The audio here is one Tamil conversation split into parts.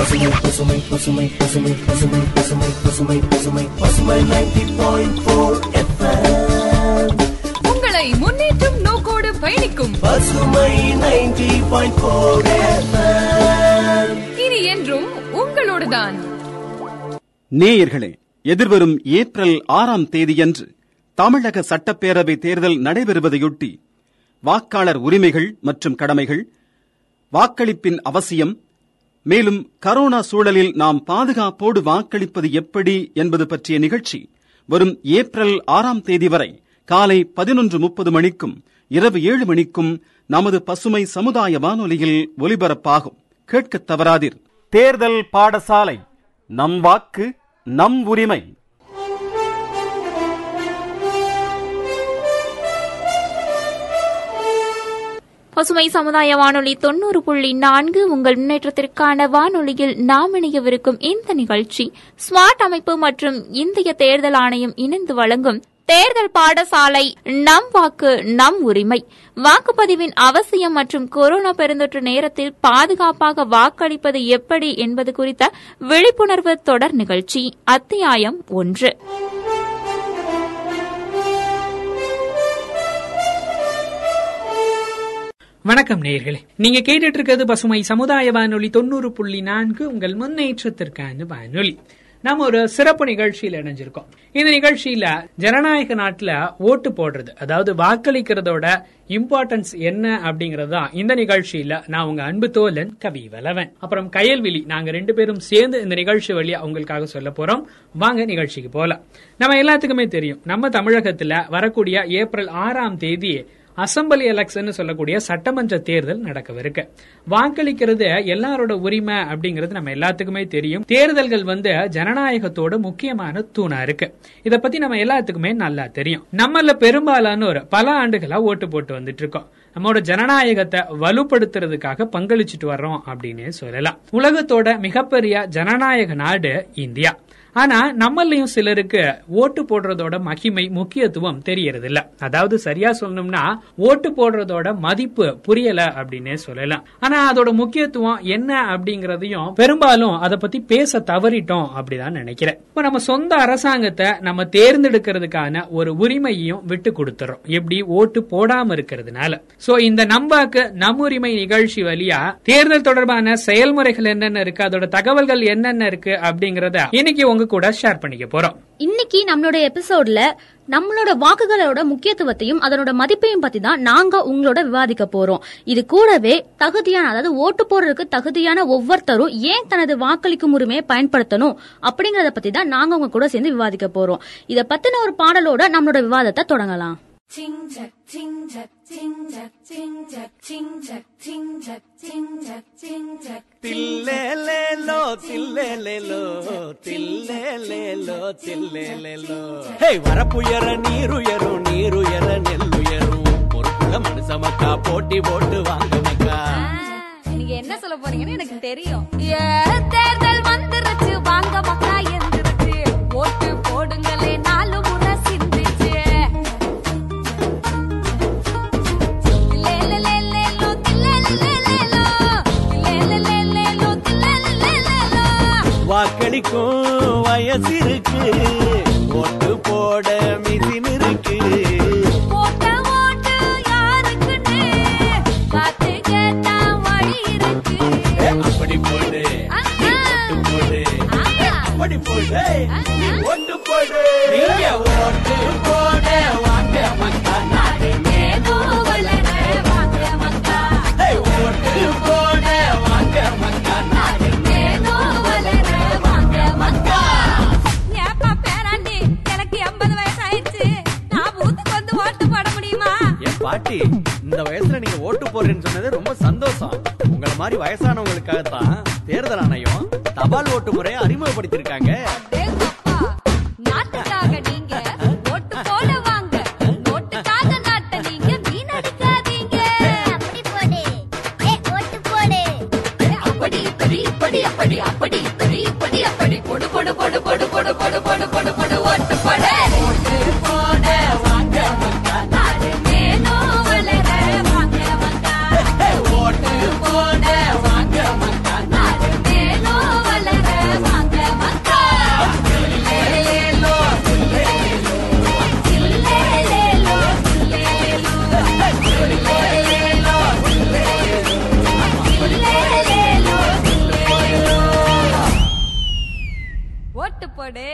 பசுமை பசுமை பசுமை பசுமை பசுமை பசுமை பசுமை பசுமை பசுமை 90.4 FM உங்களை முன்னேற்றும் நோக்கோடு பயணிக்கும் பசுமை 90.4 FM இனி என்றும் உங்களோடுதான். நேயர்களே, எதிர்வரும் ஏப்ரல் 6ஆம் தேதியன்று தமிழக சட்டப்பேரவை தேர்தல் நடைபெறுவதையொட்டி வாக்காளர் உரிமைகள் மற்றும் கடமைகள், வாக்களிப்பின் அவசியம், மேலும் கரோனா சூழலில் நாம் பாதுகாப்போடு வாக்களிப்பது எப்படி என்பது பற்றிய நிகழ்ச்சி வரும் ஏப்ரல் 6ஆம் தேதி வரை காலை 11:30 மணிக்கும் இரவு 7 மணிக்கும் நமது பசுமை சமுதாய வானொலியில் ஒலிபரப்பாகும். கேட்கத் தவறாதீர். தேர்தல் பாடசாலை, நம் வாக்கு நம் உரிமை. பசுமை சமுதாய வானொலி 90.4 உங்கள் முன்னேற்றத்திற்கான வானொலியில் நாம் இணையவிருக்கும் இந்த நிகழ்ச்சி ஸ்மார்ட் அமைப்பு மற்றும் இந்திய தேர்தல் ஆணையம் இணைந்து வழங்கும் தேர்தல் பாடசாலை, நம் வாக்கு நம் உரிமை. வாக்குப்பதிவின் அவசியம் மற்றும் கொரோனா பெருந்தொற்று நேரத்தில் பாதுகாப்பாக வாக்களிப்பது எப்படி என்பது குறித்த விழிப்புணர்வு தொடர் நிகழ்ச்சி, அத்தியாயம் 1. வணக்கம் நேயர்களே, நீங்க கேட்டுட்டு இருக்கிறது பசுமை சமுதாய வானொலி 90.4 உங்கள் முன்னேற்றத்திற்கான வானொலி. நம்ம ஒரு சிறப்பு நிகழ்ச்சியில் இணைஞ்சிருக்கோம். இந்த நிகழ்ச்சியில ஜனநாயக நாட்டுல ஓட்டு போடுறது, அதாவது வாக்களிக்கிறதோட இம்பார்ட்டன்ஸ் என்ன அப்படிங்கறதுதான் இந்த நிகழ்ச்சியில நான் உங்க அன்பு தோழன் கவி வலவன், அப்புறம் கயல்விழி, நாங்க 2 பேரும் சேர்ந்து இந்த நிகழ்ச்சி வழியா உங்களுக்காக சொல்ல போறோம். வாங்க நிகழ்ச்சிக்கு போலாம். நம்ம எல்லாத்துக்குமே தெரியும், நம்ம தமிழகத்துல வரக்கூடிய ஏப்ரல் 6ஆம் தேதி அசம்பிளி எலெக்ஷன் சொல்லக்கூடிய சட்டமன்ற தேர்தல் நடக்கவிருக்கு. வாக்களிக்கிறது எல்லாரோட உரிமை அப்படிங்கிறது நம்ம எல்லாத்துக்குமே தெரியும். தேர்தல்கள் வந்து ஜனநாயகத்தோட முக்கியமான தூணா இருக்கு. இத பத்தி நம்ம எல்லாத்துக்குமே நல்லா தெரியும். நம்மள பெரும்பாலானோர் பல ஆண்டுகளா ஓட்டு போட்டு வந்துட்டு இருக்கோம். நம்மளோட ஜனநாயகத்தை வலுப்படுத்துறதுக்காக பங்களிச்சுட்டு வர்றோம் அப்படின்னு சொல்லலாம். உலகத்தோட மிகப்பெரிய ஜனநாயக நாடு இந்தியா. ஆனா நம்மளையும் சிலருக்கு ஓட்டு போடுறதோட மகிமை, முக்கியத்துவம் தெரியறது இல்ல. அதாவது சரியா சொல்லணும்னா ஓட்டு போடுறதோட மதிப்பு புரியல அப்படின்னே சொல்லலாம். ஆனா அதோட முக்கியத்துவம் என்ன அப்படிங்கறதையும் பெரும்பாலும் அதை பத்தி பேச தவறிட்டோம் அப்படிதான் நினைக்கிறேன். இப்ப நம்ம சொந்த அரசாங்கத்தை நம்ம தேர்ந்தெடுக்கிறதுக்கான ஒரு உரிமையையும் விட்டு கொடுத்துறோம், எப்படி ஓட்டு போடாம இருக்கிறதுனால. சோ இந்த நம்பாக்கு நம் உரிமை நிகழ்ச்சி வழியா தேர்தல் தொடர்பான செயல்முறைகள் என்னென்ன இருக்கு, அதோட தகவல்கள் என்னென்ன இருக்கு அப்படிங்கறத இன்னைக்கு கூட ஷேர் பண்ணிக்க போறோம். இன்னைக்கு நம்மளோட எபிசோட்ல நம்மளோட வாக்குகளோட முக்கியத்துவத்தையும் அதனோட மதிப்பையும் பத்தி தான் நாங்க உங்களோட விவாதிக்க போறோம். இது கூடவே தகுதியான, அதாவது ஓட்டு போடுறதுக்கு தகுதியான ஒவ்வொருத்தரும் ஏன் தனது வாக்களிக்கும் உரிமையை பயன்படுத்தணும் அப்படிங்கறத பத்தி தான் நாங்க உங்க கூட சேர்ந்து விவாதிக்க போறோம். இத பத்தின ஒரு பாடலோட நம்மளோட விவாதத்தை தொடங்கலாம். வரப்புயர நீருயரும் நீருயர நெல்லுயரும் பொறுப்புள்ள மனுஷமக்கா போட்டி போட்டு வாங்கமக்கா. நீங்க என்ன சொல்ல போறீங்கன்னு எனக்கு தெரியும். தேர்தல் வந்துருச்சு, வாங்க மக்கா எந்திருச்சு, ஓட்டு போடுங்களே, 4 முறை சிந்திச்சு. வாக்களிக்கும் வயசு இருக்கு, ஓட்டு போட மிதின் இருக்கு. அப்படி போடு போடு அப்படி போடு ஓட்டு போடு ஓட்டு போட வாங்க மக்கா ஓட்டு போட வாங்க மக்கா. பாட்டி, இந்த வயசுல நீங்க ஓட்டு போடுறேன்னு சொன்னது ரொம்ப சந்தோஷம். உங்களை மாதிரி வயசானவங்களுக்காகத்தான் தேர்தல் ஆணையம் தபால் ஓட்டு முறையை அறிமுகப்படுத்திருக்காங்க. போடு.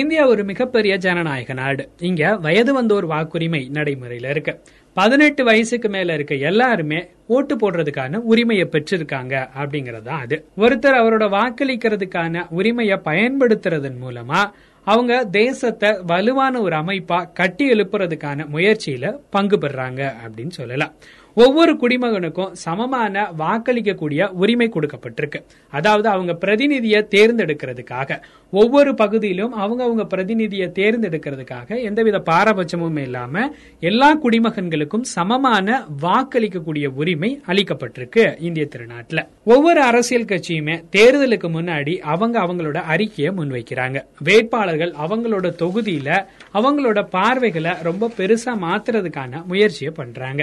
இந்தியா ஒரு மிகப்பெரிய ஜனநாயக நாடு. இங்க வயது வந்தோர் வாக்குரிமை நடைமுறையில இருக்கு. 18 வயசுக்கு மேல இருக்க எல்லாருமே ஓட்டு போடுறதுக்கான உரிமையை பெற்றிருக்காங்க அப்படிங்கறதா அது. ஒருத்தர் அவரோட வாக்களிக்கிறதுக்கான உரிமையை பயன்படுத்துறதன் மூலமா அவங்க தேசத்தை வலுவான ஒரு அமைப்பா கட்டி எழுப்புறதுக்கான முயற்சியில பங்கு பெறாங்க அப்படின்னு சொல்லலாம். ஒவ்வொரு குடிமகனுக்கும் சமமான வாக்களிக்கக்கூடிய உரிமை கொடுக்கப்பட்டிருக்கு. அதாவது அவங்க பிரதிநிதியை தேர்ந்தெடுக்கிறதுக்காக ஒவ்வொரு பகுதியிலும் அவங்க பிரதிநிதியை தேர்ந்தெடுக்கிறதுக்காக எந்தவித பாரபட்சமும் இல்லாம எல்லா குடிமகன்களுக்கும் சமமான வாக்களிக்கக்கூடிய உரிமை அளிக்கப்பட்டிருக்கு இந்திய திருநாட்டுல. ஒவ்வொரு அரசியல் கட்சியுமே தேர்தலுக்கு முன்னாடி அவங்களோட அறிக்கையை முன்வைக்கிறாங்க. வேட்பாளர்கள் அவங்களோட தொகுதியில அவங்களோட பார்வைகளை ரொம்ப பெருசா மாத்துறதுக்கான முயற்சியை பண்றாங்க.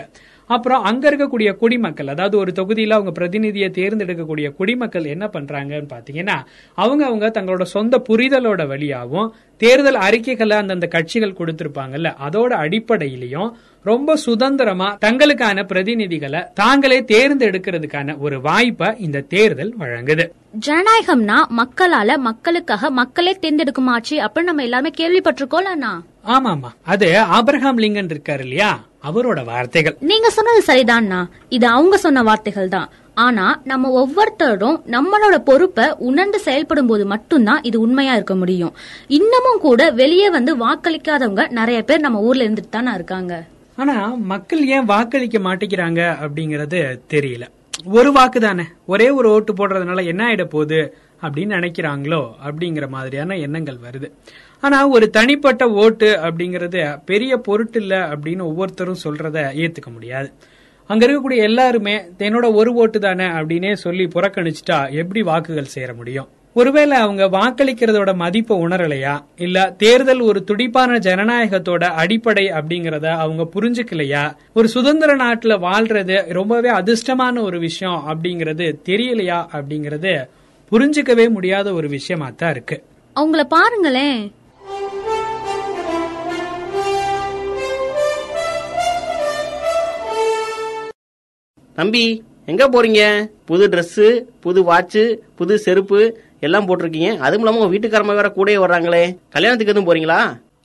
அப்புறம் அங்க இருக்கக்கூடிய குடிமக்கள், அதாவது ஒரு தொகுதியில அவங்க பிரதிநிதியை தேர்ந்தெடுக்கக்கூடிய குடிமக்கள் என்ன பண்றாங்கன்னு பாத்தீங்கன்னா, அவங்க தங்களோட சொந்த புரிதலோட வழியாகவும் தேர்தல் அறிக்கைகளை அந்தந்த கட்சிகள் கொடுத்திருப்பாங்கல்ல, அதோட அடிப்படையிலையும் ரொம்ப சுதந்திரமா தங்களுக்கான பிரதிநிதிகளை தாங்களே தேர்ந்தெடுக்கிறதுக்கான ஒரு வாய்ப்பை இந்த தேர்தல் வழங்குது. ஜனநாயகம்னா மக்களால மக்களுக்காக மக்களே தேர்ந்தெடுக்குமாச்சு அப்படின்னு நம்ம எல்லாருமே கேள்விப்பட்டிருக்கோம்லண்ணா. ஆமாமா, அது ஆபிரகாம் லிங்கன் இருக்காரு இல்லையா, அவரோட வார்த்தைகள். நீங்க சொன்னது சரிதான்னா, இது அவங்க சொன்ன வார்த்தைகள் தான். ஆனா நம்ம ஒவ்வொருத்தரும் நம்மளோட பொறுப்பை உணர்ந்து செயல்படும் போது மட்டும்தான் இது உண்மையா இருக்க முடியும். இன்னமும் கூட வெளியே வந்து வாக்களிக்காதவங்க நிறைய பேர் நம்ம ஊர்ல இருந்துட்டு தானே இருக்காங்க. ஆனா மக்கள் ஏன் வாக்களிக்க மாட்டேங்கிறாங்க அப்படிங்கறது தெரியல. ஒரு வாக்கு தானே, ஒரே ஒரு ஓட்டு போடுறதுனால என்ன ஆயிட போகுது அப்படின்னு நினைக்கிறாங்களோ அப்படிங்கிற மாதிரியான எண்ணங்கள் வருது. ஆனா ஒரு தனிப்பட்ட ஓட்டு அப்படிங்கறது பெரிய பொருட்டு இல்ல அப்படின்னு ஒவ்வொருத்தரும் சொல்றத ஏத்துக்க முடியாது. அங்க இருக்கக்கூடிய எல்லாருமே என்னோட ஒரு ஓட்டு தானே அப்படின்னே சொல்லி புறக்கணிச்சுட்டா எப்படி வாக்குகள் சேர முடியும்? ஒருவேளை அவங்க வாக்களிக்கிறதோட மதிப்பு உணரலையா, இல்ல தேர்தல் ஒரு துடிப்பான ஜனநாயகத்தோட அடிப்படை அப்படிங்கறத அவங்க புரிஞ்சுக்கலையா, ஒரு சுதந்திர நாட்டுல வாழ்றது ரொம்பவே அதிர்ஷ்டமான ஒரு விஷயம் அப்படிங்கறது தெரியலையா அப்படிங்கறது புரிஞ்சுக்கவே முடியாத ஒரு விஷயமாத்தான் இருக்கு. அவங்கள பாருங்களேன். தம்பி, எங்க போறீங்க? புது ட்ரெஸ், புது வாட்ச், புது செருப்பு எல்லாம் போட்டிருக்கீங்க. அதுவும் இல்லாம உங்க வீட்டுக்காரமா வேற கூட வர்றாங்களே, கல்யாணத்துக்கு எதுவும் போறீங்களா?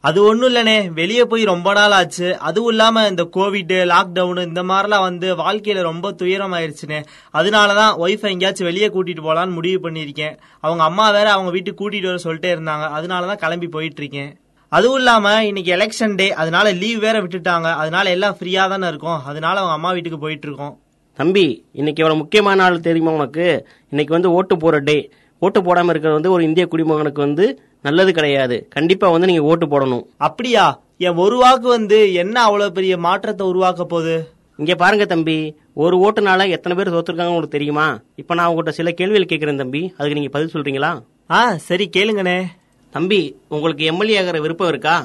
அது ஒண்ணும் இல்லனே, வெளியே போய் ரொம்ப நாள் ஆச்சு. அதுவும் இல்லாம இந்த கோவிட், லாக்டவுன் இந்த மாதிரிலாம் வந்து வாழ்க்கையில ரொம்ப துயரம் ஆயிருச்சுனே. அதனாலதான் ஒய்ஃபை எங்கேயாச்சும் வெளியே கூட்டிட்டு போலான்னு முடிவு பண்ணிருக்கேன். அவங்க அம்மா வேற அவங்க வீட்டுக்கு கூட்டிட்டு வர சொல்லிட்டே இருந்தாங்க. அதனாலதான் கிளம்பி போயிட்டு இருக்கேன். அதுவும் இல்லாம இன்னைக்கு எலெக்ஷன் டே, அதனால லீவ் வேற விட்டுட்டாங்க. அதனால எல்லாம் ஃப்ரீயா தானே இருக்கும். அதனால அவங்க அம்மா வீட்டுக்கு போயிட்டு இருக்கோம். தம்பி, இன்னைக்கு எவ்வளவு முக்கியமான நாள் தெரியுமா உனக்கு? இன்னைக்கு வந்து ஓட்டு போற டே. ஓட்டு போடாம இருக்கிறது வந்து ஒரு இந்திய குடிமகனுக்கு வந்து நல்லது கிடையாது. கண்டிப்பா வந்து நீங்க ஓட்டு போடணும். அப்படியா? என் ஒரு வாக்கு வந்து என்ன அவ்வளவு பெரிய மாற்றத்தை உருவாக்க போகுது? இங்க பாருங்க தம்பி, ஒரு ஓட்டுனால எத்தனை பேர் தோத்துருக்காங்க உங்களுக்கு தெரியுமா? இப்ப நான் உங்ககிட்ட சில கேள்விகள் கேட்கிறேன் தம்பி, அதுக்கு நீங்க பதில் சொல்றீங்களா? சரி, கேளுங்கண்ணே. தம்பி, உங்களுக்கு எம்எல்ஏ ஆகிற விருப்பம் இருக்கா?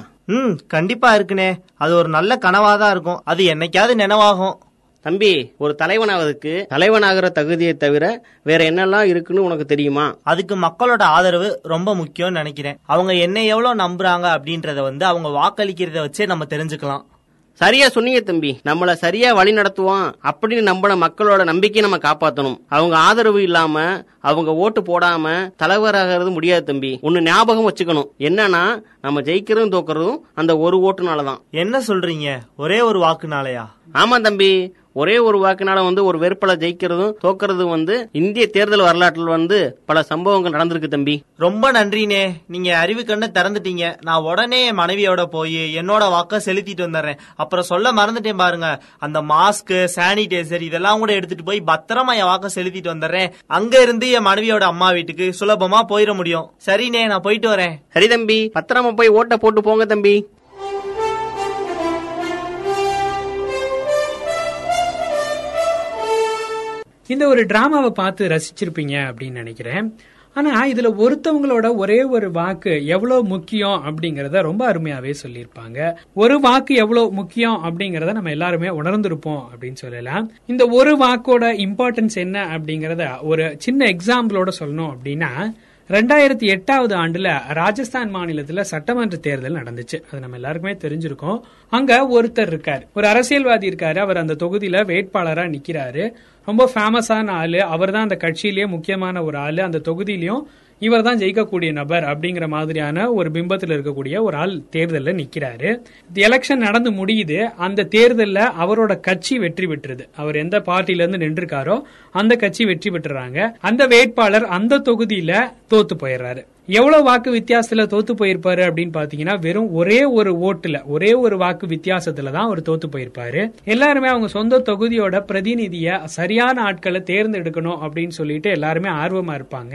கண்டிப்பா இருக்குண்ணே. அது ஒரு நல்ல கனவாதான் இருக்கும். அது என்னைக்காவது நினைவாகும். தம்பி, ஒரு தலைவனாவதுக்கு தலைவனாகிற தகுதியை தவிர வேற என்னெல்லாம் இருக்குன்னு உனக்கு தெரியுமா? அதுக்கு மக்களோட ஆதரவு ரொம்ப முக்கியம் நினைக்கிறேன். அவங்க என்னை எவ்வளவு நம்புறாங்க அப்படின்றத வந்து அவங்க வாக்களிக்கிறத வச்சே நம்ம தெரிஞ்சுக்கலாம். சரியா சொன்னீங்க தம்பி. நம்மள சரியா வழி நடத்துவோம் அப்படின்னு நம்பின மக்களோட நம்பிக்கையை நம்ம காப்பாற்றணும். அவங்க ஆதரவு இல்லாம அவங்க ஓட்டு போடாம தலைவராகிறது முடியாது தம்பி. ஒன்னு ஞாபகம் வச்சுக்கணும், என்னன்னா நம்ம ஜெயிக்கிறதும் தோக்கிறதும் அந்த ஒரு ஓட்டுனாலதான். என்ன சொல்றீங்க, ஒரே ஒரு வாக்குனாலயா? ஆமா தம்பி, ஒரே ஒரு வாக்குனால வந்து ஒரு வேட்பாளர் ஜெயிக்கிறதும் தோக்கிறதும் வந்து இந்திய தேர்தல் வரலாற்றில் வந்து பல சம்பவங்கள் நடந்திருக்கு தம்பி. ரொம்ப நன்றினே, நீங்க அறிவு கண்ணை திறந்துட்டீங்க. நான் உடனே என் மனைவியோட போய் என்னோட வாக்க செலுத்திட்டு வந்துடுறேன். அப்புறம் சொல்ல மறந்துட்டேன் பாருங்க, அந்த மாஸ்க், சானிடைசர் இதெல்லாம் கூட எடுத்துட்டு போய் பத்திரமா என் வாக்க செலுத்திட்டு வந்துடுறேன். அங்க இருந்து என் மனைவியோட அம்மா வீட்டுக்கு சுலபமா போயிட முடியும். சரிண்ணே, நான் போயிட்டு வரேன். சரி தம்பி, பத்திரமா போய் ஓட்ட போட்டு போங்க தம்பி. இந்த ஒரு டிராமாவை பார்த்து ரசிச்சிருப்பீங்க அப்படின்னு நினைக்கிறேன். ஆனா இதுல ஒருத்தவங்களோட ஒரே ஒரு வாக்கு எவ்வளவு முக்கியம் அப்படிங்கறத ரொம்ப அருமையாவே சொல்லியிருப்பாங்க. ஒரு வாக்கு எவ்வளவு முக்கியம் அப்படிங்கறத நம்ம எல்லாருமே உணர்ந்திருப்போம் அப்படின்னு சொல்லலாம். இந்த ஒரு வாக்கோட இம்பார்ட்டன்ஸ் என்ன அப்படிங்கறத ஒரு சின்ன எக்ஸாம்பிளோட சொல்லணும் அப்படின்னா, 2008ஆம் ஆண்டுல ராஜஸ்தான் மாநிலத்துல சட்டமன்ற தேர்தல் நடந்துச்சு. அது நம்ம எல்லாருக்குமே தெரிஞ்சிருக்கோம். அங்க ஒருத்தர் இருக்காரு, ஒரு அரசியல்வாதி இருக்காரு. அவர் அந்த தொகுதியில வேட்பாளரா நிக்கிறாரு. ரொம்ப ஃபேமஸான ஆளு, அவர் தான் அந்த கட்சியிலேயே முக்கியமான ஒரு ஆளு. அந்த தொகுதியிலயும் இவர் தான் ஜெயிக்கக்கூடிய நபர் அப்படிங்கிற மாதிரியான ஒரு பிம்பத்தில் இருக்கக்கூடிய ஒரு ஆள் தேர்தலில் நிக்கிறாரு. எலெக்ஷன் நடந்து முடியுது. அந்த தேர்தலில் அவரோட கட்சி வெற்றி பெற்றுது. அவர் எந்த பார்ட்டில இருந்து நின்றுக்காரோ அந்த கட்சி வெற்றி பெற்றுறாங்க. அந்த வேட்பாளர் அந்த தொகுதியில தோத்து போயிடுறாரு. எவ்வளவு வாக்கு வித்தியாசத்துல தோத்து போயிருப்பாரு அப்படின்னு பாத்தீங்கன்னா, வெறும் ஒரே ஒரு வாக்கு வித்தியாசத்துலதான் அவர் தோத்து போயிருப்பாரு. எல்லாருமே அவங்க சொந்த தொகுதியோட பிரதிநிதிய சரியான ஆட்களை தேர்ந்தெடுக்கணும் அப்படின்னு சொல்லிட்டு எல்லாருமே ஆர்வமா இருப்பாங்க.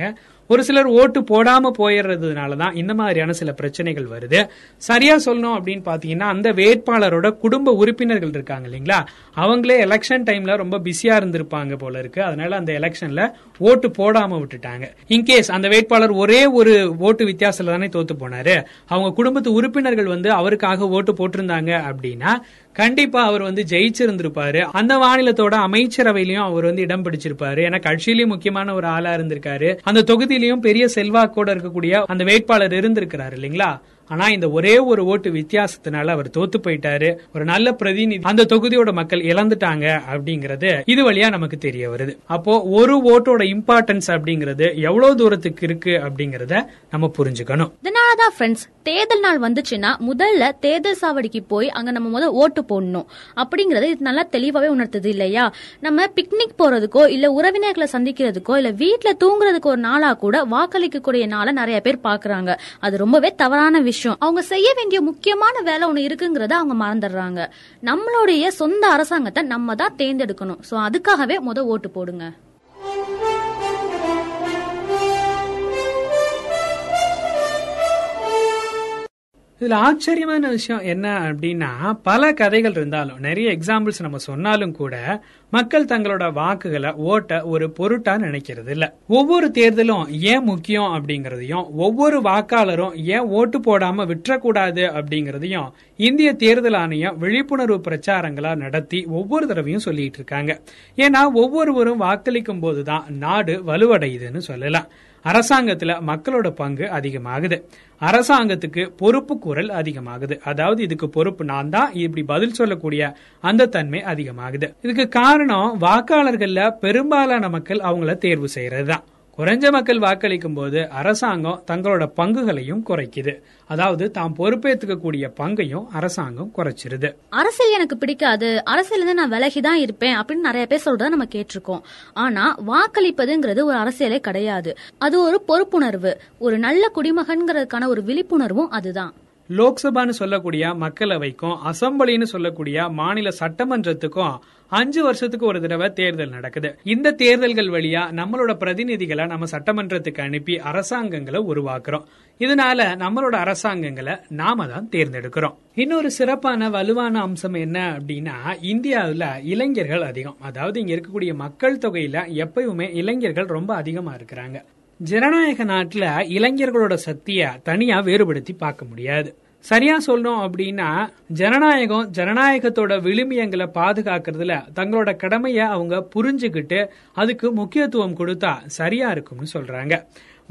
ஒரு சிலர் ஓட்டு போடாம போயிடுறதுனாலதான் இந்த மாதிரியான சில பிரச்சனைகள் வருது. சரியா சொல்லணும் அப்படின்னு பாத்தீங்கன்னா, அந்த வேட்பாளரோட குடும்ப உறுப்பினர்கள் இருக்காங்க இல்லைங்களா, அவங்களே எலெக்ஷன் டைம்ல ரொம்ப பிஸியா இருந்திருப்பாங்க போல இருக்கு. அதனால அந்த எலெக்ஷன்ல ஓட்டு போடாம விட்டுட்டாங்க. இன்கேஸ் அந்த வேட்பாளர் ஒரே ஒரு ஓட்டு வித்தியாசத்துல தானே தோத்து போனாரு, அவங்க குடும்பத்து உறுப்பினர்கள் வந்து அவருக்காக ஓட்டு போட்டிருந்தாங்க அப்படின்னா கண்டிப்பா அவர் வந்து ஜெயிச்சிருந்திருப்பாரு. அந்த மாநிலத்தோட அமைச்சரவையிலயும் அவர் வந்து இடம் பிடிச்சிருப்பாரு. ஏன்னா கட்சியிலயும் முக்கியமான ஒரு ஆளா இருந்திருக்காரு. அந்த தொகுதியிலயும் பெரிய செல்வாக்கோட இருக்கக்கூடிய அந்த வேட்பாளர் இருந்திருக்கிறாரு இல்லைங்களா. ஆனா இந்த ஒரே ஒரு ஓட்டு வித்தியாசத்தினால அவர் தோத்து போயிட்டாரு. ஒரு நல்ல பிரதிநிதி அந்த தொகுதியோட மக்கள் இழந்துட்டாங்க அப்படிங்கறது இது வழியா நமக்கு தெரிய வருது. அப்போ ஒரு ஓட்டோட இம்பார்ட்டன்ஸ் அப்படிங்கறது எவ்வளவு தூரத்துக்கு இருக்கு அப்படிங்கறத நம்ம புரிஞ்சுக்கணும். இதனாலதான் ஃப்ரெண்ட்ஸ், தேர்தல் நாள் வந்துச்சுன்னா முதல்ல தேர்தல் சாவடிக்கு போய் அங்க நம்ம முதல் ஓட்டு போடணும் அப்படிங்கறது இது நல்லா தெளிவாவே உணர்த்துது இல்லையா. நம்ம பிக்னிக் போறதுக்கோ இல்ல உறவினர்களை சந்திக்கிறதுக்கோ இல்ல வீட்டுல தூங்குறதுக்கு ஒரு நாளா கூட வாக்களிக்க கூடிய நாளா நிறைய பேர் பாக்குறாங்க. அது ரொம்பவே தவறான விஷயம். அவங்க செய்ய வேண்டிய முக்கியமான வேலை ஒண்ணு இருக்குங்கறத அவங்க மறந்துடுறாங்க. நம்மளுடைய சொந்த அரசாங்கத்தை நம்ம தான் தேர்ந்தெடுக்கணும். சோ அதுக்காகவே முத ஓட்டு போடுங்க. இதுல ஆச்சரியமான விஷயம் என்ன அப்படின்னா, பல கதைகள் இருந்தாலும் நிறைய எக்ஸாம்பிள்ஸ் நம்ம சொன்னாலும் கூட மக்கள் தங்களோட வாக்குகளை ஓட்ட ஒரு பொருட்டா நினைக்கிறது இல்ல. ஒவ்வொரு தேர்தலும் ஏன் முக்கியம் அப்படிங்கறதையும் ஒவ்வொரு வாக்காளரும் ஏன் ஓட்டு போடாம விட்டுறக்கூடாது அப்படிங்கறதையும் இந்திய தேர்தல் ஆணையம் விழிப்புணர்வு பிரச்சாரங்களா நடத்தி ஒவ்வொரு தடவையும் சொல்லிட்டு இருக்காங்க. ஏன்னா ஒவ்வொருவரும் வாக்களிக்கும் போதுதான் நாடு வலுவடையுதுன்னு சொல்லலாம். அரசாங்கத்துல மக்களோட பங்கு அதிகமாகுது. அரசாங்கத்துக்கு பொறுப்பு குரல் அதிகமாகுது. அதாவது இதுக்கு பொறுப்பு நான் தான் இப்படி பதில் சொல்லக்கூடிய அந்த தன்மை அதிகமாகுது. இதுக்கு காரணம் வாக்காளர்கள்ல பெரும்பாலான மக்கள் அவங்கள தேர்வு செய்யறது தான். குறைஞ்ச மக்கள் வாக்களிக்கும் போது அரசாங்கம் தங்களோட பங்குகளையும் குறைக்குது. அதாவது தாம் பொறுப்பேற்றுக்க கூடிய பங்கையும் அரசாங்கம் குறைச்சிருது. அரசியல் எனக்கு பிடிக்காது, அரசியல் இருந்து நான் விலகிதான் இருப்பேன் அப்படின்னு நிறைய பேர் சொல்றத நம்ம கேட்டிருக்கோம். ஆனா வாக்களிப்பதுங்கிறது ஒரு அரசியலே கிடையாது. அது ஒரு பொறுப்புணர்வு, ஒரு நல்ல குடிமகன்கிறதுக்கான ஒரு விழிப்புணர்வும். அதுதான் லோக்சபான்னு சொல்லக்கூடிய மக்களவைக்கும் அசம்பிளின்னு சொல்லக்கூடிய மாநில சட்டமன்றத்துக்கும் 5 வருஷத்துக்கு ஒரு தடவை தேர்தல் நடக்குது. இந்த தேர்தல்கள் வழியா நம்மளோட பிரதிநிதிகளை நம்ம சட்டமன்றத்துக்கு அனுப்பி அரசாங்கங்களை உருவாக்குறோம். இதனால நம்மளோட அரசாங்கங்களை நாம தான் தேர்ந்தெடுக்கிறோம். இன்னொரு சிறப்பான வலுவான அம்சம் என்ன அப்படின்னா, இந்தியாவில் இளைஞர்கள் அதிகம். அதாவது இங்க இருக்கக்கூடிய மக்கள் தொகையில எப்பயுமே இளைஞர்கள் ரொம்ப அதிகமா இருக்கிறாங்க. ஜனநாயக நாட்டுல இளைஞர்களோட சக்தியை தனியா வேறுபடுத்தி பார்க்க முடியாது. சரியா சொல்லணும் அப்படின்னா, ஜனநாயகம் ஜனநாயகத்தோட விழுமியங்களை பாதுகாக்கிறதுல தங்களோட கடமையை அவங்க புரிஞ்சுக்கிட்டு அதுக்கு முக்கியத்துவம் கொடுத்தா சரியா இருக்கும்னு சொல்றாங்க.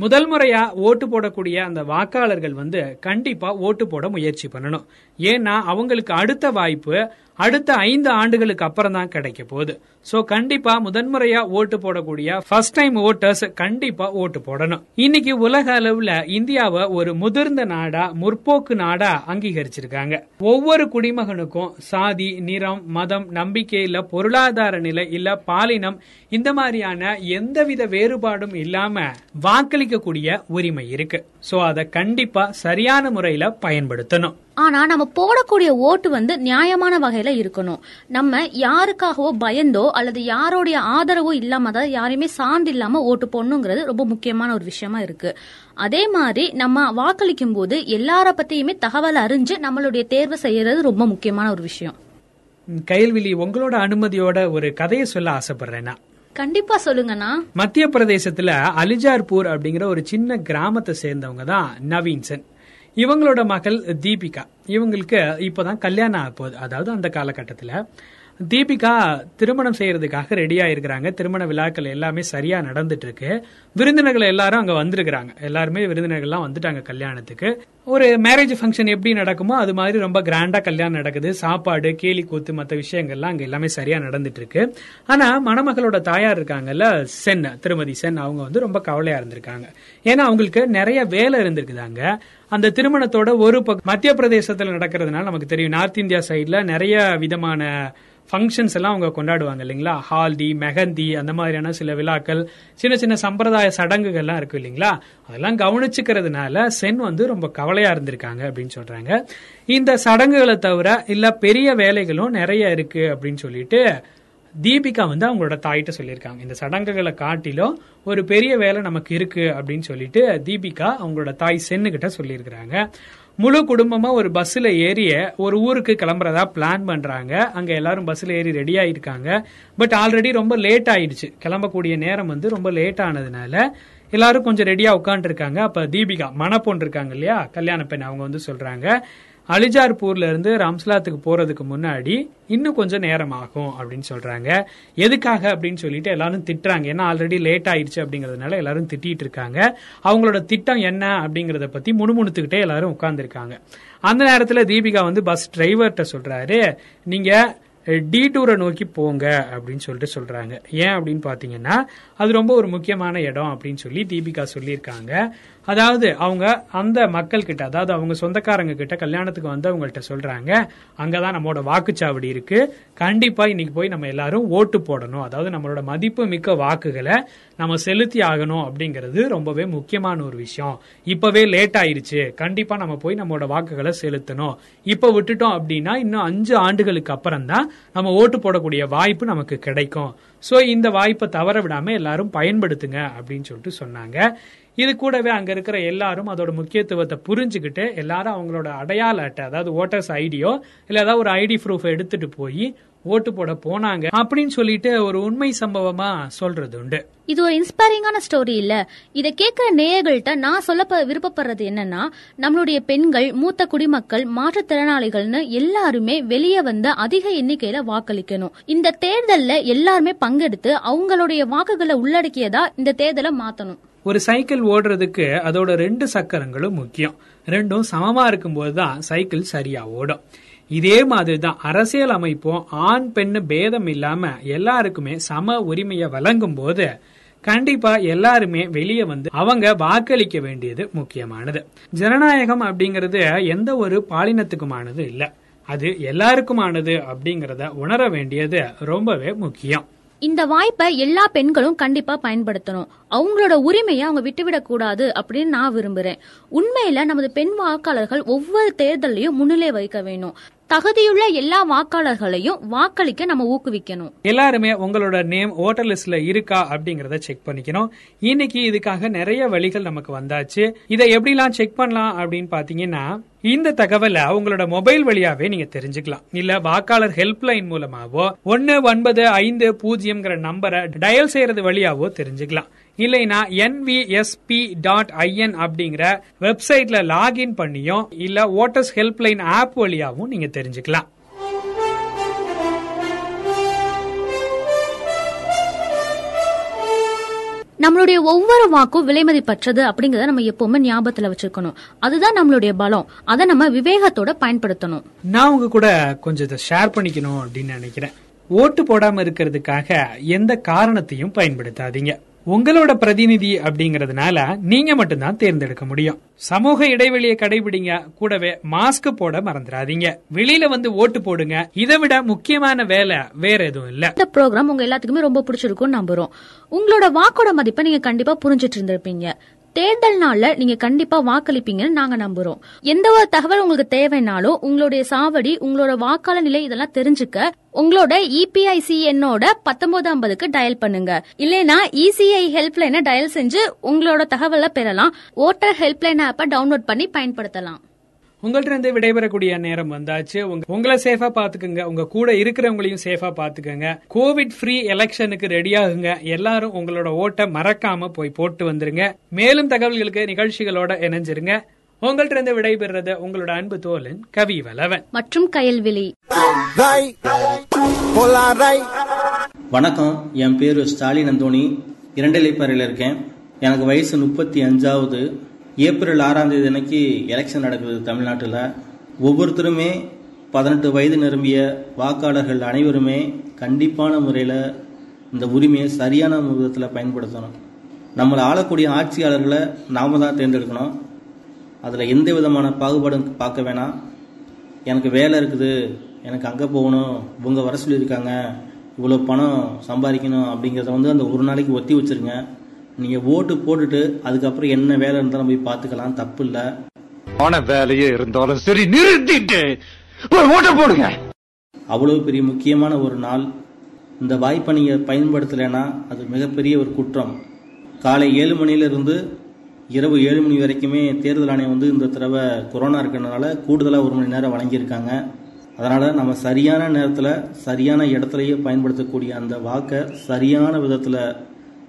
முதல் முறையா ஓட்டு போடக்கூடிய அந்த வாக்காளர்கள் வந்து கண்டிப்பா ஓட்டு போட முயற்சி பண்ணணும். ஏன்னா அவங்களுக்கு அடுத்த வாய்ப்பு அடுத்த 5 ஆண்டுகளுக்கு அப்புறம் தான் கிடைக்க போகுது. சோ கண்டிப்பா முதன்முறையா ஓட்டு போடக்கூடிய ஃபர்ஸ்ட் டைம் ஓட்டர்ஸ் கண்டிப்பா ஓட்டு போடணும். இன்னைக்கு உலக அளவுல இந்தியாவை ஒரு முதிர்ந்த நாடா, முற்போக்கு நாடா அங்கீகரிச்சிருக்காங்க. ஒவ்வொரு குடிமகனுக்கும் சாதி, நிறம், மதம், நம்பிக்கை இல்ல பொருளாதார நிலை இல்ல பாலினம் இந்த மாதிரியான எந்தவித வேறுபாடும் இல்லாம வாக்களிக்க கூடிய உரிமை இருக்கு. சோ அதை கண்டிப்பா சரியான முறையில பயன்படுத்தணும். ஆனா நம்ம போடக்கூடிய ஓட்டு வந்து நியாயமான வகையில இருக்கணும். நம்ம யாருக்காகவோ பயந்தோ அல்லது யாரோடைய ஆதரவோ இல்லாம, அதாவது யாரையுமே சார்ந்து இல்லாம ஓட்டு போடணுங்கிறது ரொம்ப முக்கியமான ஒரு விஷயமா இருக்கு. அதே மாதிரி நம்ம வாக்களிக்கும் போது எல்லார பத்தியுமே தகவல் அறிஞ்சு நம்மளுடைய தேர்வு செய்யறது ரொம்ப முக்கியமான ஒரு விஷயம். கைல்விழி, உங்களோட அனுமதியோட ஒரு கதையை சொல்ல ஆசைப்படுறேன்னா. கண்டிப்பா சொல்லுங்கண்ணா. மத்திய பிரதேசத்துல அலிஜார்பூர் அப்படிங்கிற ஒரு சின்ன கிராமத்தை சேர்ந்தவங்க தான் நவீன்சன். இவங்களோட மகள் தீபிகா, இவங்களுக்கு இப்பதான் கல்யாணம் ஆக போகுது. அதாவது அந்த காலகட்டத்துல தீபிகா திருமணம் செய்யறதுக்காக ரெடியா இருக்கிறாங்க. திருமண விழாக்கள் எல்லாமே சரியா நடந்துட்டு இருக்கு. விருந்தினர்கள் எல்லாரும் அங்க வந்திருக்கிறாங்க. எல்லாருமே விருந்தினர்கள்லாம் வந்துட்டாங்க கல்யாணத்துக்கு. ஒரு மேரேஜ் ஃபங்க்ஷன் எப்படி நடக்குமோ அது மாதிரி ரொம்ப கிராண்டா கல்யாணம் நடக்குது. சாப்பாடு, கேலி கூத்து, மற்ற விஷயங்கள்லாம் அங்க எல்லாமே சரியா நடந்துட்டு இருக்கு. ஆனா மணமகளோட தாயார் இருக்காங்கல்ல, சென், திருமதி சென், அவங்க வந்து ரொம்ப கவலையா இருந்திருக்காங்க. ஏன்னா அவங்களுக்கு நிறைய வேலை இருந்திருக்குதாங்க. அந்த திருமணத்தோட ஒரு மத்திய பிரதேசத்துல நடக்கிறதுனால நமக்கு தெரியும், நார்த் இந்தியா சைட்ல நிறைய விதமான ஃபங்க்ஷன்ஸ் எல்லாம் அவங்க கொண்டாடுவாங்க இல்லைங்களா. ஹால்டி, மெஹந்தி, அந்த மாதிரியான சில விழாக்கள், சின்ன சின்ன சம்பிரதாய சடங்குகள்லாம் இருக்கு இல்லைங்களா. அதெல்லாம் கவனிச்சுக்கிறதுனால சென் வந்து ரொம்ப கவலையா இருந்திருக்காங்க அப்படின்னு சொல்றாங்க. இந்த சடங்குகளை தவிர இல்ல பெரிய வேலைகளும் நிறைய இருக்கு அப்படின்னு சொல்லிட்டு தீபிகா வந்து அவங்களோட தாயிட்ட சொல்லியிருக்காங்க. இந்த சடங்குகளை காட்டிலும் ஒரு பெரிய வேலை நமக்கு இருக்கு அப்படின்னு சொல்லிட்டு தீபிகா அவங்களோட தாய் சென்னுகிட்ட சொல்லியிருக்கிறாங்க. முழு குடும்பமா ஒரு பஸ்ல ஏறிய ஒரு ஊருக்கு கிளம்புறதா பிளான் பண்றாங்க. அங்க எல்லாரும் பஸ்ல ஏறி ரெடி ஆயிருக்காங்க. பட் ஆல்ரெடி ரொம்ப லேட் ஆயிடுச்சு. கிளம்பக்கூடிய நேரம் வந்து ரொம்ப லேட் ஆனதுனால எல்லாரும் கொஞ்சம் ரெடியா உட்காந்து இருக்காங்க. அப்ப தீபிகா மணப்பொண்ணு இருக்காங்க இல்லையா, கல்யாண பெண், அவங்க வந்து சொல்றாங்க, அலிஜார்பூர்ல இருந்து ரம்ஸ்லாத்துக்கு போறதுக்கு முன்னாடி இன்னும் கொஞ்சம் நேரம் ஆகும் அப்படின்னு சொல்றாங்க. எதுக்காக அப்படின்னு சொல்லிட்டு எல்லாரும் திட்டுறாங்க. ஏன்னா ஆல்ரெடி லேட் ஆயிடுச்சு அப்படிங்கறதுனால எல்லாரும் திட்டிட்டு இருக்காங்க. அவங்களோட திட்டம் என்ன அப்படிங்கறத பத்தி முணுமுணுத்துக்கிட்டே எல்லாரும் உட்கார்ந்துருக்காங்க. அந்த நேரத்துல தீபிகா வந்து பஸ் டிரைவர்கிட்ட சொல்றாரு, நீங்க டீடூரை நோக்கி போங்க அப்படின்னு சொல்லிட்டு சொல்றாங்க. ஏன் அப்படின்னு பாத்தீங்கன்னா அது ரொம்ப ஒரு முக்கியமான இடம் அப்படின்னு சொல்லி தீபிகா சொல்லியிருக்காங்க. அதாவது அவங்க அந்த மக்கள் கிட்ட, அதாவது அவங்க சொந்தக்காரங்க கிட்ட, கல்யாணத்துக்கு வந்து அவங்கள்ட்ட சொல்றாங்க, அங்கதான் நம்மளோட வாக்குச்சாவடி இருக்கு, கண்டிப்பா இன்னைக்கு போய் நம்ம எல்லாரும் ஓட்டு போடணும், அதாவது நம்மளோட மதிப்பு மிக்க வாக்குகளை நம்ம செலுத்தி ஆகணும் அப்படிங்கிறது ரொம்பவே முக்கியமான ஒரு விஷயம். இப்பவே லேட் ஆயிருச்சு, கண்டிப்பா நம்ம போய் நம்மளோட வாக்குகளை செலுத்தணும். இப்ப விட்டுட்டோம் அப்படின்னா இன்னும் 5 ஆண்டுகளுக்கு அப்புறம் தான் நம்ம ஓட்டு போடக்கூடிய வாய்ப்பு நமக்கு கிடைக்கும். சோ இந்த வாய்ப்பை தவற விடாம எல்லாரும் பயன்படுத்துங்க அப்படின்னு சொல்லிட்டு சொன்னாங்க. இது கூடவே அங்க இருக்கிற எல்லாரும் அதோட முக்கியத்துவத்தை புரிஞ்சுக்கிட்டு எல்லாரும் அவங்களோட அடையாள அட்டை, அதாவது ஓட்டர்ஸ் ஐடியோ இல்ல ஏதாவது ஒரு ஐடி ப்ரூஃப் எடுத்துட்டு போய் ஓட்டு போட போனாங்க அப்படின்னு சொல்லிட்டு ஒரு உண்மை சம்பவமா சொல்றது உண்டு. இது ஒரு இன்ஸ்பைரிங்கான ஸ்டோரி இல்ல? இதை கேட்கிற நேயர்கள்ட்ட நான் சொல்ல விருப்பப்படுறது என்னன்னா, நம்மளுடைய பெண்கள், மூத்த குடிமக்கள், மாற்றுத்திறனாளிகள்னு எல்லாருமே வெளியே வந்து அதிக எண்ணிக்கையில வாக்களிக்கணும். இந்த தேர்தல்ல எல்லாருமே பங்கெடுத்து அவங்களுடைய வாக்குகளை உள்ளடக்கியதா இந்த தேர்தலை மாத்தணும். ஒரு சைக்கிள் ஓடுறதுக்கு அதோட 2 சக்கரங்களும் முக்கியம். 2ம் சமமா இருக்கும்போதுதான் சைக்கிள் சரியா ஓடும். இதே மாதிரிதான் அரசியல் அமைப்பும் ஆண் பெண்ணு பேதம் இல்லாம எல்லாருக்குமே சம உரிமையை வழங்கும் போது கண்டிப்பா எல்லாருமே வெளியே வந்து அவங்க வாக்களிக்க வேண்டியது முக்கியமானது. ஜனநாயகம் அப்படிங்கறது எந்த ஒரு பாலினத்துக்குமானது இல்ல, அது எல்லாருக்குமானது அப்படிங்கறத உணர வேண்டியது ரொம்பவே முக்கியம். இந்த வாய்ப்பை எல்லா பெண்களும் கண்டிப்பா பயன்படுத்தணும். அவங்களோட உரிமையை அவங்க விட்டுவிடக் கூடாது அப்படின்னு நான் விரும்புறேன். உண்மையில நமது பெண் வாக்காளர்கள் ஒவ்வொரு தேர்தலையும் முன்னிலை வகிக்க வேணும். தகுதியுள்ள எல்லா வாக்காளர்களையும் வாக்களிக்க நம்ம ஊக்குவிக்கணும். எல்லாருமே உங்களோட நேம் ஓட்டர் லிஸ்ட்ல இருக்கா அப்படிங்கறத செக் பண்ணிக்கணும். இன்னைக்கு இதுக்காக நிறைய வழிகள் நமக்கு வந்தாச்சு. இதை எப்படிலாம் செக் பண்ணலாம் அப்படின்னு பாத்தீங்கன்னா, இந்த தகவலை உங்களோட மொபைல் வழியாவே நீங்க தெரிஞ்சுக்கலாம். இல்ல வாக்காளர் ஹெல்ப்லைன் மூலமாவோ 1950 நம்பரை டயல் செய்யறது வழியாவோ தெரிஞ்சுக்கலாம். இல்லைனா NVSP.in அப்படிங்கிற வெப்சைட்ல லாகின் பண்ணியும் இல்ல ஓட்டர்ஸ் ஹெல்ப்லைன் ஆப் வழியாவும் நீங்க தெரிஞ்சுக்கலாம். நம்மளுடைய ஒவ்வொரு வாக்கும் விலைமதிப்பற்றது அப்படிங்கறத நம்ம எப்பவுமே ஞாபகத்துல வச்சிருக்கணும். அதுதான் நம்மளுடைய பலம். அதை நம்ம விவேகத்தோட பயன்படுத்தணும். நான் உங்க கூட கொஞ்சம் ஷேர் பண்ணிக்கணும் அப்படின்னு நினைக்கிறேன். ஓட்டு போடாம இருக்கிறதுக்காக எந்த காரணத்தையும் பயன்படுத்தாதீங்க. உங்களோட பிரதிநிதி அப்படிங்கறதுனால நீங்க மட்டும்தான் தேர்ந்தெடுக்க முடியும். சமூக இடைவெளியை கடைபிடிங்க. கூடவே மாஸ்க் போட மறந்துடாதீங்க. வெளியில வந்து ஓட்டு போடுங்க. இதை விட முக்கியமான வேலை வேற எதுவும் இல்ல. இந்த ப்ரோக்ராம் உங்க எல்லாத்துக்குமே ரொம்ப பிடிச்சிருக்கும் நம்புறோம். உங்களோட வாக்கோட மதிப்பை நீங்க கண்டிப்பா புரிஞ்சிட்டு இருந்திருப்பீங்க. தேர்தல் நாள்ல நீங்க கண்டிப்பா வாக்களிப்பீங்கன்னு நாங்க நம்புறோம். எந்த ஒரு தகவல் உங்களுக்கு தேவைனாலும் உங்களுடைய சாவடி, உங்களோட வாக்காளர் நிலை இதெல்லாம் தெரிஞ்சுக்க உங்களோட EPICN 1950க்கு டயல் பண்ணுங்க. இல்லைனா ECI ஹெல்ப்லைனை டயல் செஞ்சு உங்களோட தகவலை பெறலாம். ஓட்டர் ஹெல்ப்லைன் ஆப்பை டவுன்லோட் பண்ணி பயன்படுத்தலாம். உங்கள்ட்ட இருந்து விடைபெறக்கூடிய நேரம் வந்தாச்சு. உங்களை சேஃபா பாத்துக்கங்க. உங்க கூட இருக்கிறவங்களையும் சேஃபா பாத்துக்கங்க. கோவிட் ஃப்ரீ எலெக்ஷனுக்கு ரெடியாகுங்க. எல்லாரும் உங்களோட ஓட்ட மறக்காம போய் போட்டு வந்துருங்க. மேலும் தகவல்களுக்கு நிகழ்ச்சிகளோட இணைஞ்சிருங்க. உங்கள்டிருந்து விடைபெறுறது உங்களோட அன்பு தோழன் கவி வலவன் மற்றும் கயல்விழி. வணக்கம், என் பேரு ஸ்டாலின் அந்தோனி, இரண்டிலைப்பாறையில் இருக்கேன். எனக்கு வயசு 35. ஏப்ரல் 6 அன்னைக்கு எலெக்ஷன் நடக்குது தமிழ்நாட்டில். ஒவ்வொருத்தருமே 18 வயது நிரம்பிய வாக்காளர்கள் அனைவருமே கண்டிப்பான முறையில் இந்த உரிமையை சரியான விதத்தில் பயன்படுத்தணும். நம்மளை ஆளக்கூடிய ஆட்சியாளர்களை நாம் தான் தேர்ந்தெடுக்கணும். அதில் எந்த விதமான பாகுபாடும் பார்க்க வேணாம். எனக்கு வேலை இருக்குது, எனக்கு அங்கே போகணும், இவங்க வர சொல்லியிருக்காங்க, இவ்வளோ பணம் சம்பாதிக்கணும் அப்படிங்கிறத அந்த ஒரு நாளைக்கு ஒத்தி வச்சுருங்க. நீங்கள் ஓட்டு போட்டுட்டு அதுக்கப்புறம் என்ன வேலை இருந்தாலும் போய் பார்த்துக்கலாம், தப்பு இல்லை. ஆன வேலையே இருந்தாலும் சரி நிறுத்திட்டு ஓட்ட போடுங்க. அவ்வளோ பெரிய முக்கியமான ஒரு நாள், இந்த வாய்ப்பை நீங்கள் பயன்படுத்தலைன்னா அது மிகப்பெரிய ஒரு குற்றம். காலை 7 மணியிலிருந்து இரவு 7 மணி வரைக்குமே தேர்தல் ஆணையம் இந்த தடவை கொரோனா இருக்கிறதுனால கூடுதலாக 1 மணி நேரம் வழங்கியிருக்காங்க. அதனால் நம்ம சரியான நேரத்தில் சரியான இடத்துலையே பயன்படுத்தக்கூடிய அந்த வாக்கை சரியான விதத்தில்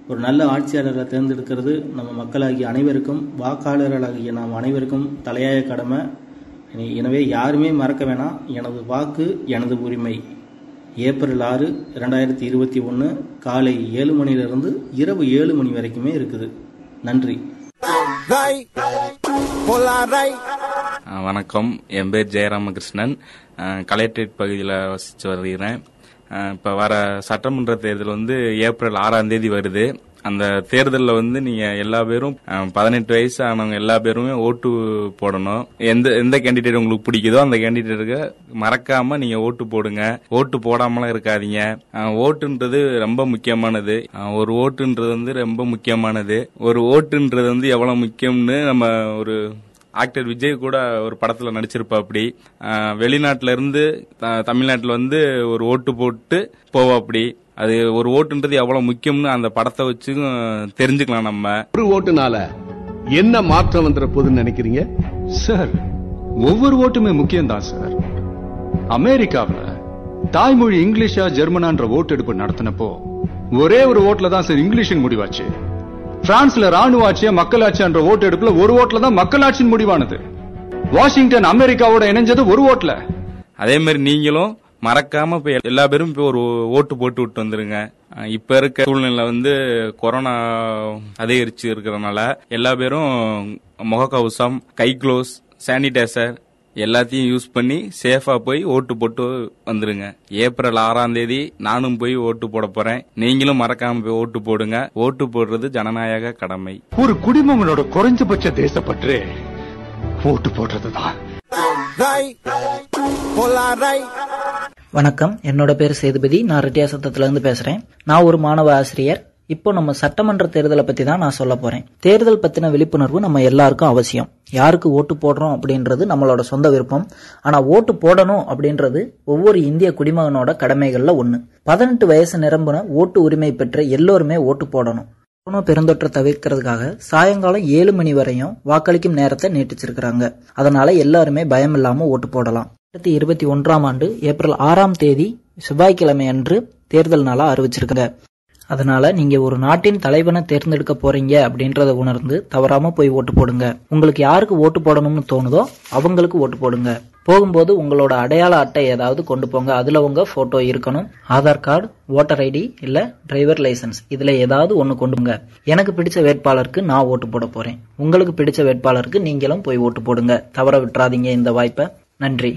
ஒரு நல்ல ஆட்சியாளர்களை தேர்ந்தெடுக்கிறது நம்ம மக்களாகிய அனைவருக்கும், வாக்காளர்களாகிய நாம் அனைவருக்கும் தலையாய கடமை. எனவே யாருமே மறக்க வேணாம். எனது வாக்கு எனது உரிமை. ஏப்ரல் 6, 2021 காலை 7 மணியிலிருந்து இரவு 7 மணி வரைக்குமே இருக்குது. நன்றி. வணக்கம், என் பேர் ஜெயராமகிருஷ்ணன், கலெக்டரேட் பகுதியில் வசித்து வருகிறேன். இப்போ வர சட்டமன்ற தேர்தல் ஏப்ரல் 6 வருது. அந்த தேர்தலில் நீங்கள் எல்லா பேரும் 18 வயசு ஆனவங்க எல்லா பேருமே ஓட்டு போடணும். எந்த கேண்டிடேட் உங்களுக்கு பிடிக்குதோ அந்த கேண்டிடேட்டுக்கு மறக்காம நீங்கள் ஓட்டு போடுங்க. ஓட்டு போடாமலாம் இருக்காதீங்க. ஓட்டுன்றது ரொம்ப முக்கியமானது. ஒரு ஓட்டுன்றது ரொம்ப முக்கியமானது. ஒரு ஓட்டுன்றது எவ்வளோ முக்கியம்னு நம்ம ஒரு ஆக்டர் விஜய் கூட ஒரு படத்துல நடிச்சிருப்பா. அப்படி வெளிநாட்டுல இருந்து தமிழ்நாட்டில் ஒரு ஓட்டு போட்டு போவா. அப்படி அது ஒரு ஓட்டுன்றது எவ்வளவு முக்கியம்னு அந்த படத்தை வச்சு தெரிஞ்சுக்கலாம். நம்ம ஒரு ஓட்டுனால என்ன மாற்றம் வந்துற போதுன்னு நினைக்கிறீங்க சார்? ஒவ்வொரு ஓட்டுமே முக்கியம்தான் சார். அமெரிக்காவில் தாய்மொழி இங்கிலீஷா ஜெர்மனான்ற ஓட்டெடுப்பு நடத்தினப்போ ஒரே ஒரு ஓட்டுல தான் சார் இங்கிலீஷுக்கு முடிவாச்சு. பிரான்ஸ்ல ராணுவ ஆட்சியா மக்களாட்சி என்ற ஓட்டு எடுப்புல ஒரு ஓட்டுல தான் மக்களாட்சியின் முடிவானது. வாஷிங்டன் அமெரிக்காவோட இணைஞ்சது ஒரு ஓட்டுல. அதே மாதிரி நீங்களும் மறக்காம எல்லா பேரும் ஒரு ஓட்டு போட்டு விட்டு வந்துருங்க. இப்ப இருக்க சூழ்நிலை கொரோனா அதிகரிச்சு இருக்கிறதுனால எல்லா பேரும் முகக்கவசம், கை க்ளோஸ், சானிடைசர் எல்லாத்தையும் யூஸ் பண்ணி சேஃபா போய் ஓட்டு போட்டு வந்துருங்க. ஏப்ரல் 6 நானும் போய் ஓட்டு போட போறேன். நீங்களும் மறக்காம போய் ஓட்டு போடுங்க. ஓட்டு போடுறது ஜனநாயக கடமை. ஒரு குடிமகனோட குறைஞ்சபட்ச தேசப்பற்று ஓட்டு போடுறதுதான். வணக்கம், என்னோட பேர் சேதுபதி, நான் ரெட்டியா சத்தத்துல இருந்து பேசுறேன். நான் ஒரு மாணவ ஆசிரியர். இப்போ நம்ம சட்டமன்ற தேர்தலை பத்தி தான் நான் சொல்ல போறேன். தேர்தல் பத்தின விழிப்புணர்வு நம்ம எல்லாருக்கும் அவசியம். யாருக்கு ஓட்டு போடுறோம் அப்படின்றது நம்மளோட சொந்த விருப்பம். ஆனா ஓட்டு போடணும் அப்படின்றது ஒவ்வொரு இந்திய குடிமகனோட கடமைகள்ல ஒண்ணு. 18 வயசு நிரம்பின ஓட்டு உரிமை பெற்ற எல்லோருமே ஓட்டு போடணும். கொரோனா பெருந்தொற்றை தவிர்க்கிறதுக்காக சாயங்காலம் 7 மணி வரையும் வாக்களிக்கும் நேரத்தை நீட்டிச்சிருக்கிறாங்க. அதனால எல்லாருமே பயம் இல்லாம ஓட்டு போடலாம். 2021 ஏப்ரல் 6 செவ்வாய்க்கிழமை அன்று தேர்தல் நாளா அறிவிச்சிருக்காங்க. அதனால நீங்க ஒரு நாட்டின் தலைவனை தேர்ந்தெடுக்க போறீங்க அப்படின்றத உணர்ந்து தவறாம போய் ஓட்டு போடுங்க. உங்களுக்கு யாருக்கு ஓட்டு போடணும்னு தோணுதோ அவங்களுக்கு ஓட்டு போடுங்க. போகும்போது உங்களோட அடையாள அட்டை ஏதாவது கொண்டு போங்க. அதுல உங்க போட்டோ இருக்கணும். ஆதார் கார்டு, ஓட்டர் ஐடி இல்ல டிரைவர் லைசன்ஸ் இதுல ஏதாவது ஒண்ணு கொண்டு போங்க. எனக்கு பிடிச்ச வேட்பாளருக்கு நான் ஓட்டு போட போறேன். உங்களுக்கு பிடிச்ச வேட்பாளருக்கு நீங்களும் போய் ஓட்டு போடுங்க. தவற விட்டுறாதீங்க இந்த வாய்ப்பை. நன்றி.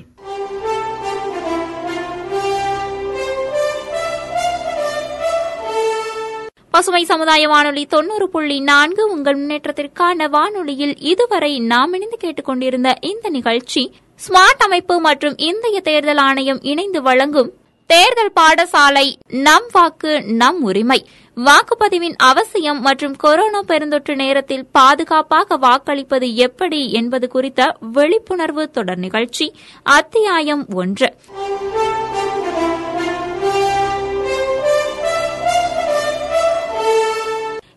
பசுமை சமுதாய வானொலி 90.4 உங்கள் முன்னேற்றத்திற்கான வானொலியில் இதுவரை நாம் இணைந்து கேட்டுக்கொண்டிருந்த இந்த நிகழ்ச்சி ஸ்மார்ட் அமைப்பு மற்றும் இந்திய தேர்தல் ஆணையம் இணைந்து வழங்கும் தேர்தல் பாடசாலை, நம் வாக்கு நம் உரிமை, வாக்குப்பதிவின் அவசியம் மற்றும் கொரோனா பெருந்தொற்று நேரத்தில் பாதுகாப்பாக வாக்களிப்பது எப்படி என்பது குறித்த விழிப்புணர்வு தொடர் நிகழ்ச்சி, அத்தியாயம் 1.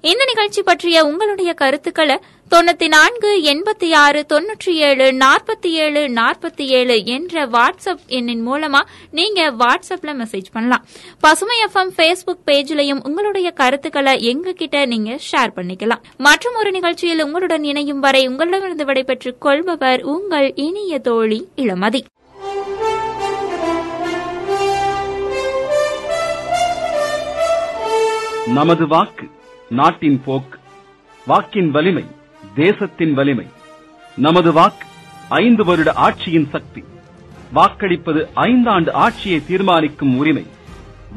இந்த நிகழ்ச்சி பற்றிய உங்களுடைய கருத்துக்களை 94 86 97 47 47 என்ற வாட்ஸ்அப் எண்ணின் மூலமா நீங்க வாட்ஸ்அப்ல மெசேஜ் பண்ணலாம். பசுமை எஃப்எம் பேஸ்புக் பேஜ்லயும் உங்களுடைய கருத்துக்களை எங்க கிட்ட நீங்க ஷேர் பண்ணிக்கலாம். மற்றும் ஒரு நிகழ்ச்சியில் உங்களுடன் இணையும் வரை உங்களிடமிருந்து விடைபெற்றுக் கொள்பவர் உங்கள் இனிய தோழி இளமதி. நமது வாக்கு நாட்டின் போக்கு, வாக்கின் வலிமை தேசத்தின் வலிமை. நமது வாக்கு 5 வருட ஆட்சியின் சக்தி. வாக்களிப்பது 5 ஆண்டு ஆட்சியை தீர்மானிக்கும் உரிமை.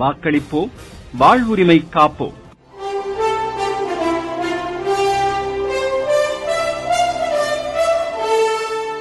வாக்களிப்போ, வாழ்வுரிமை காப்போ.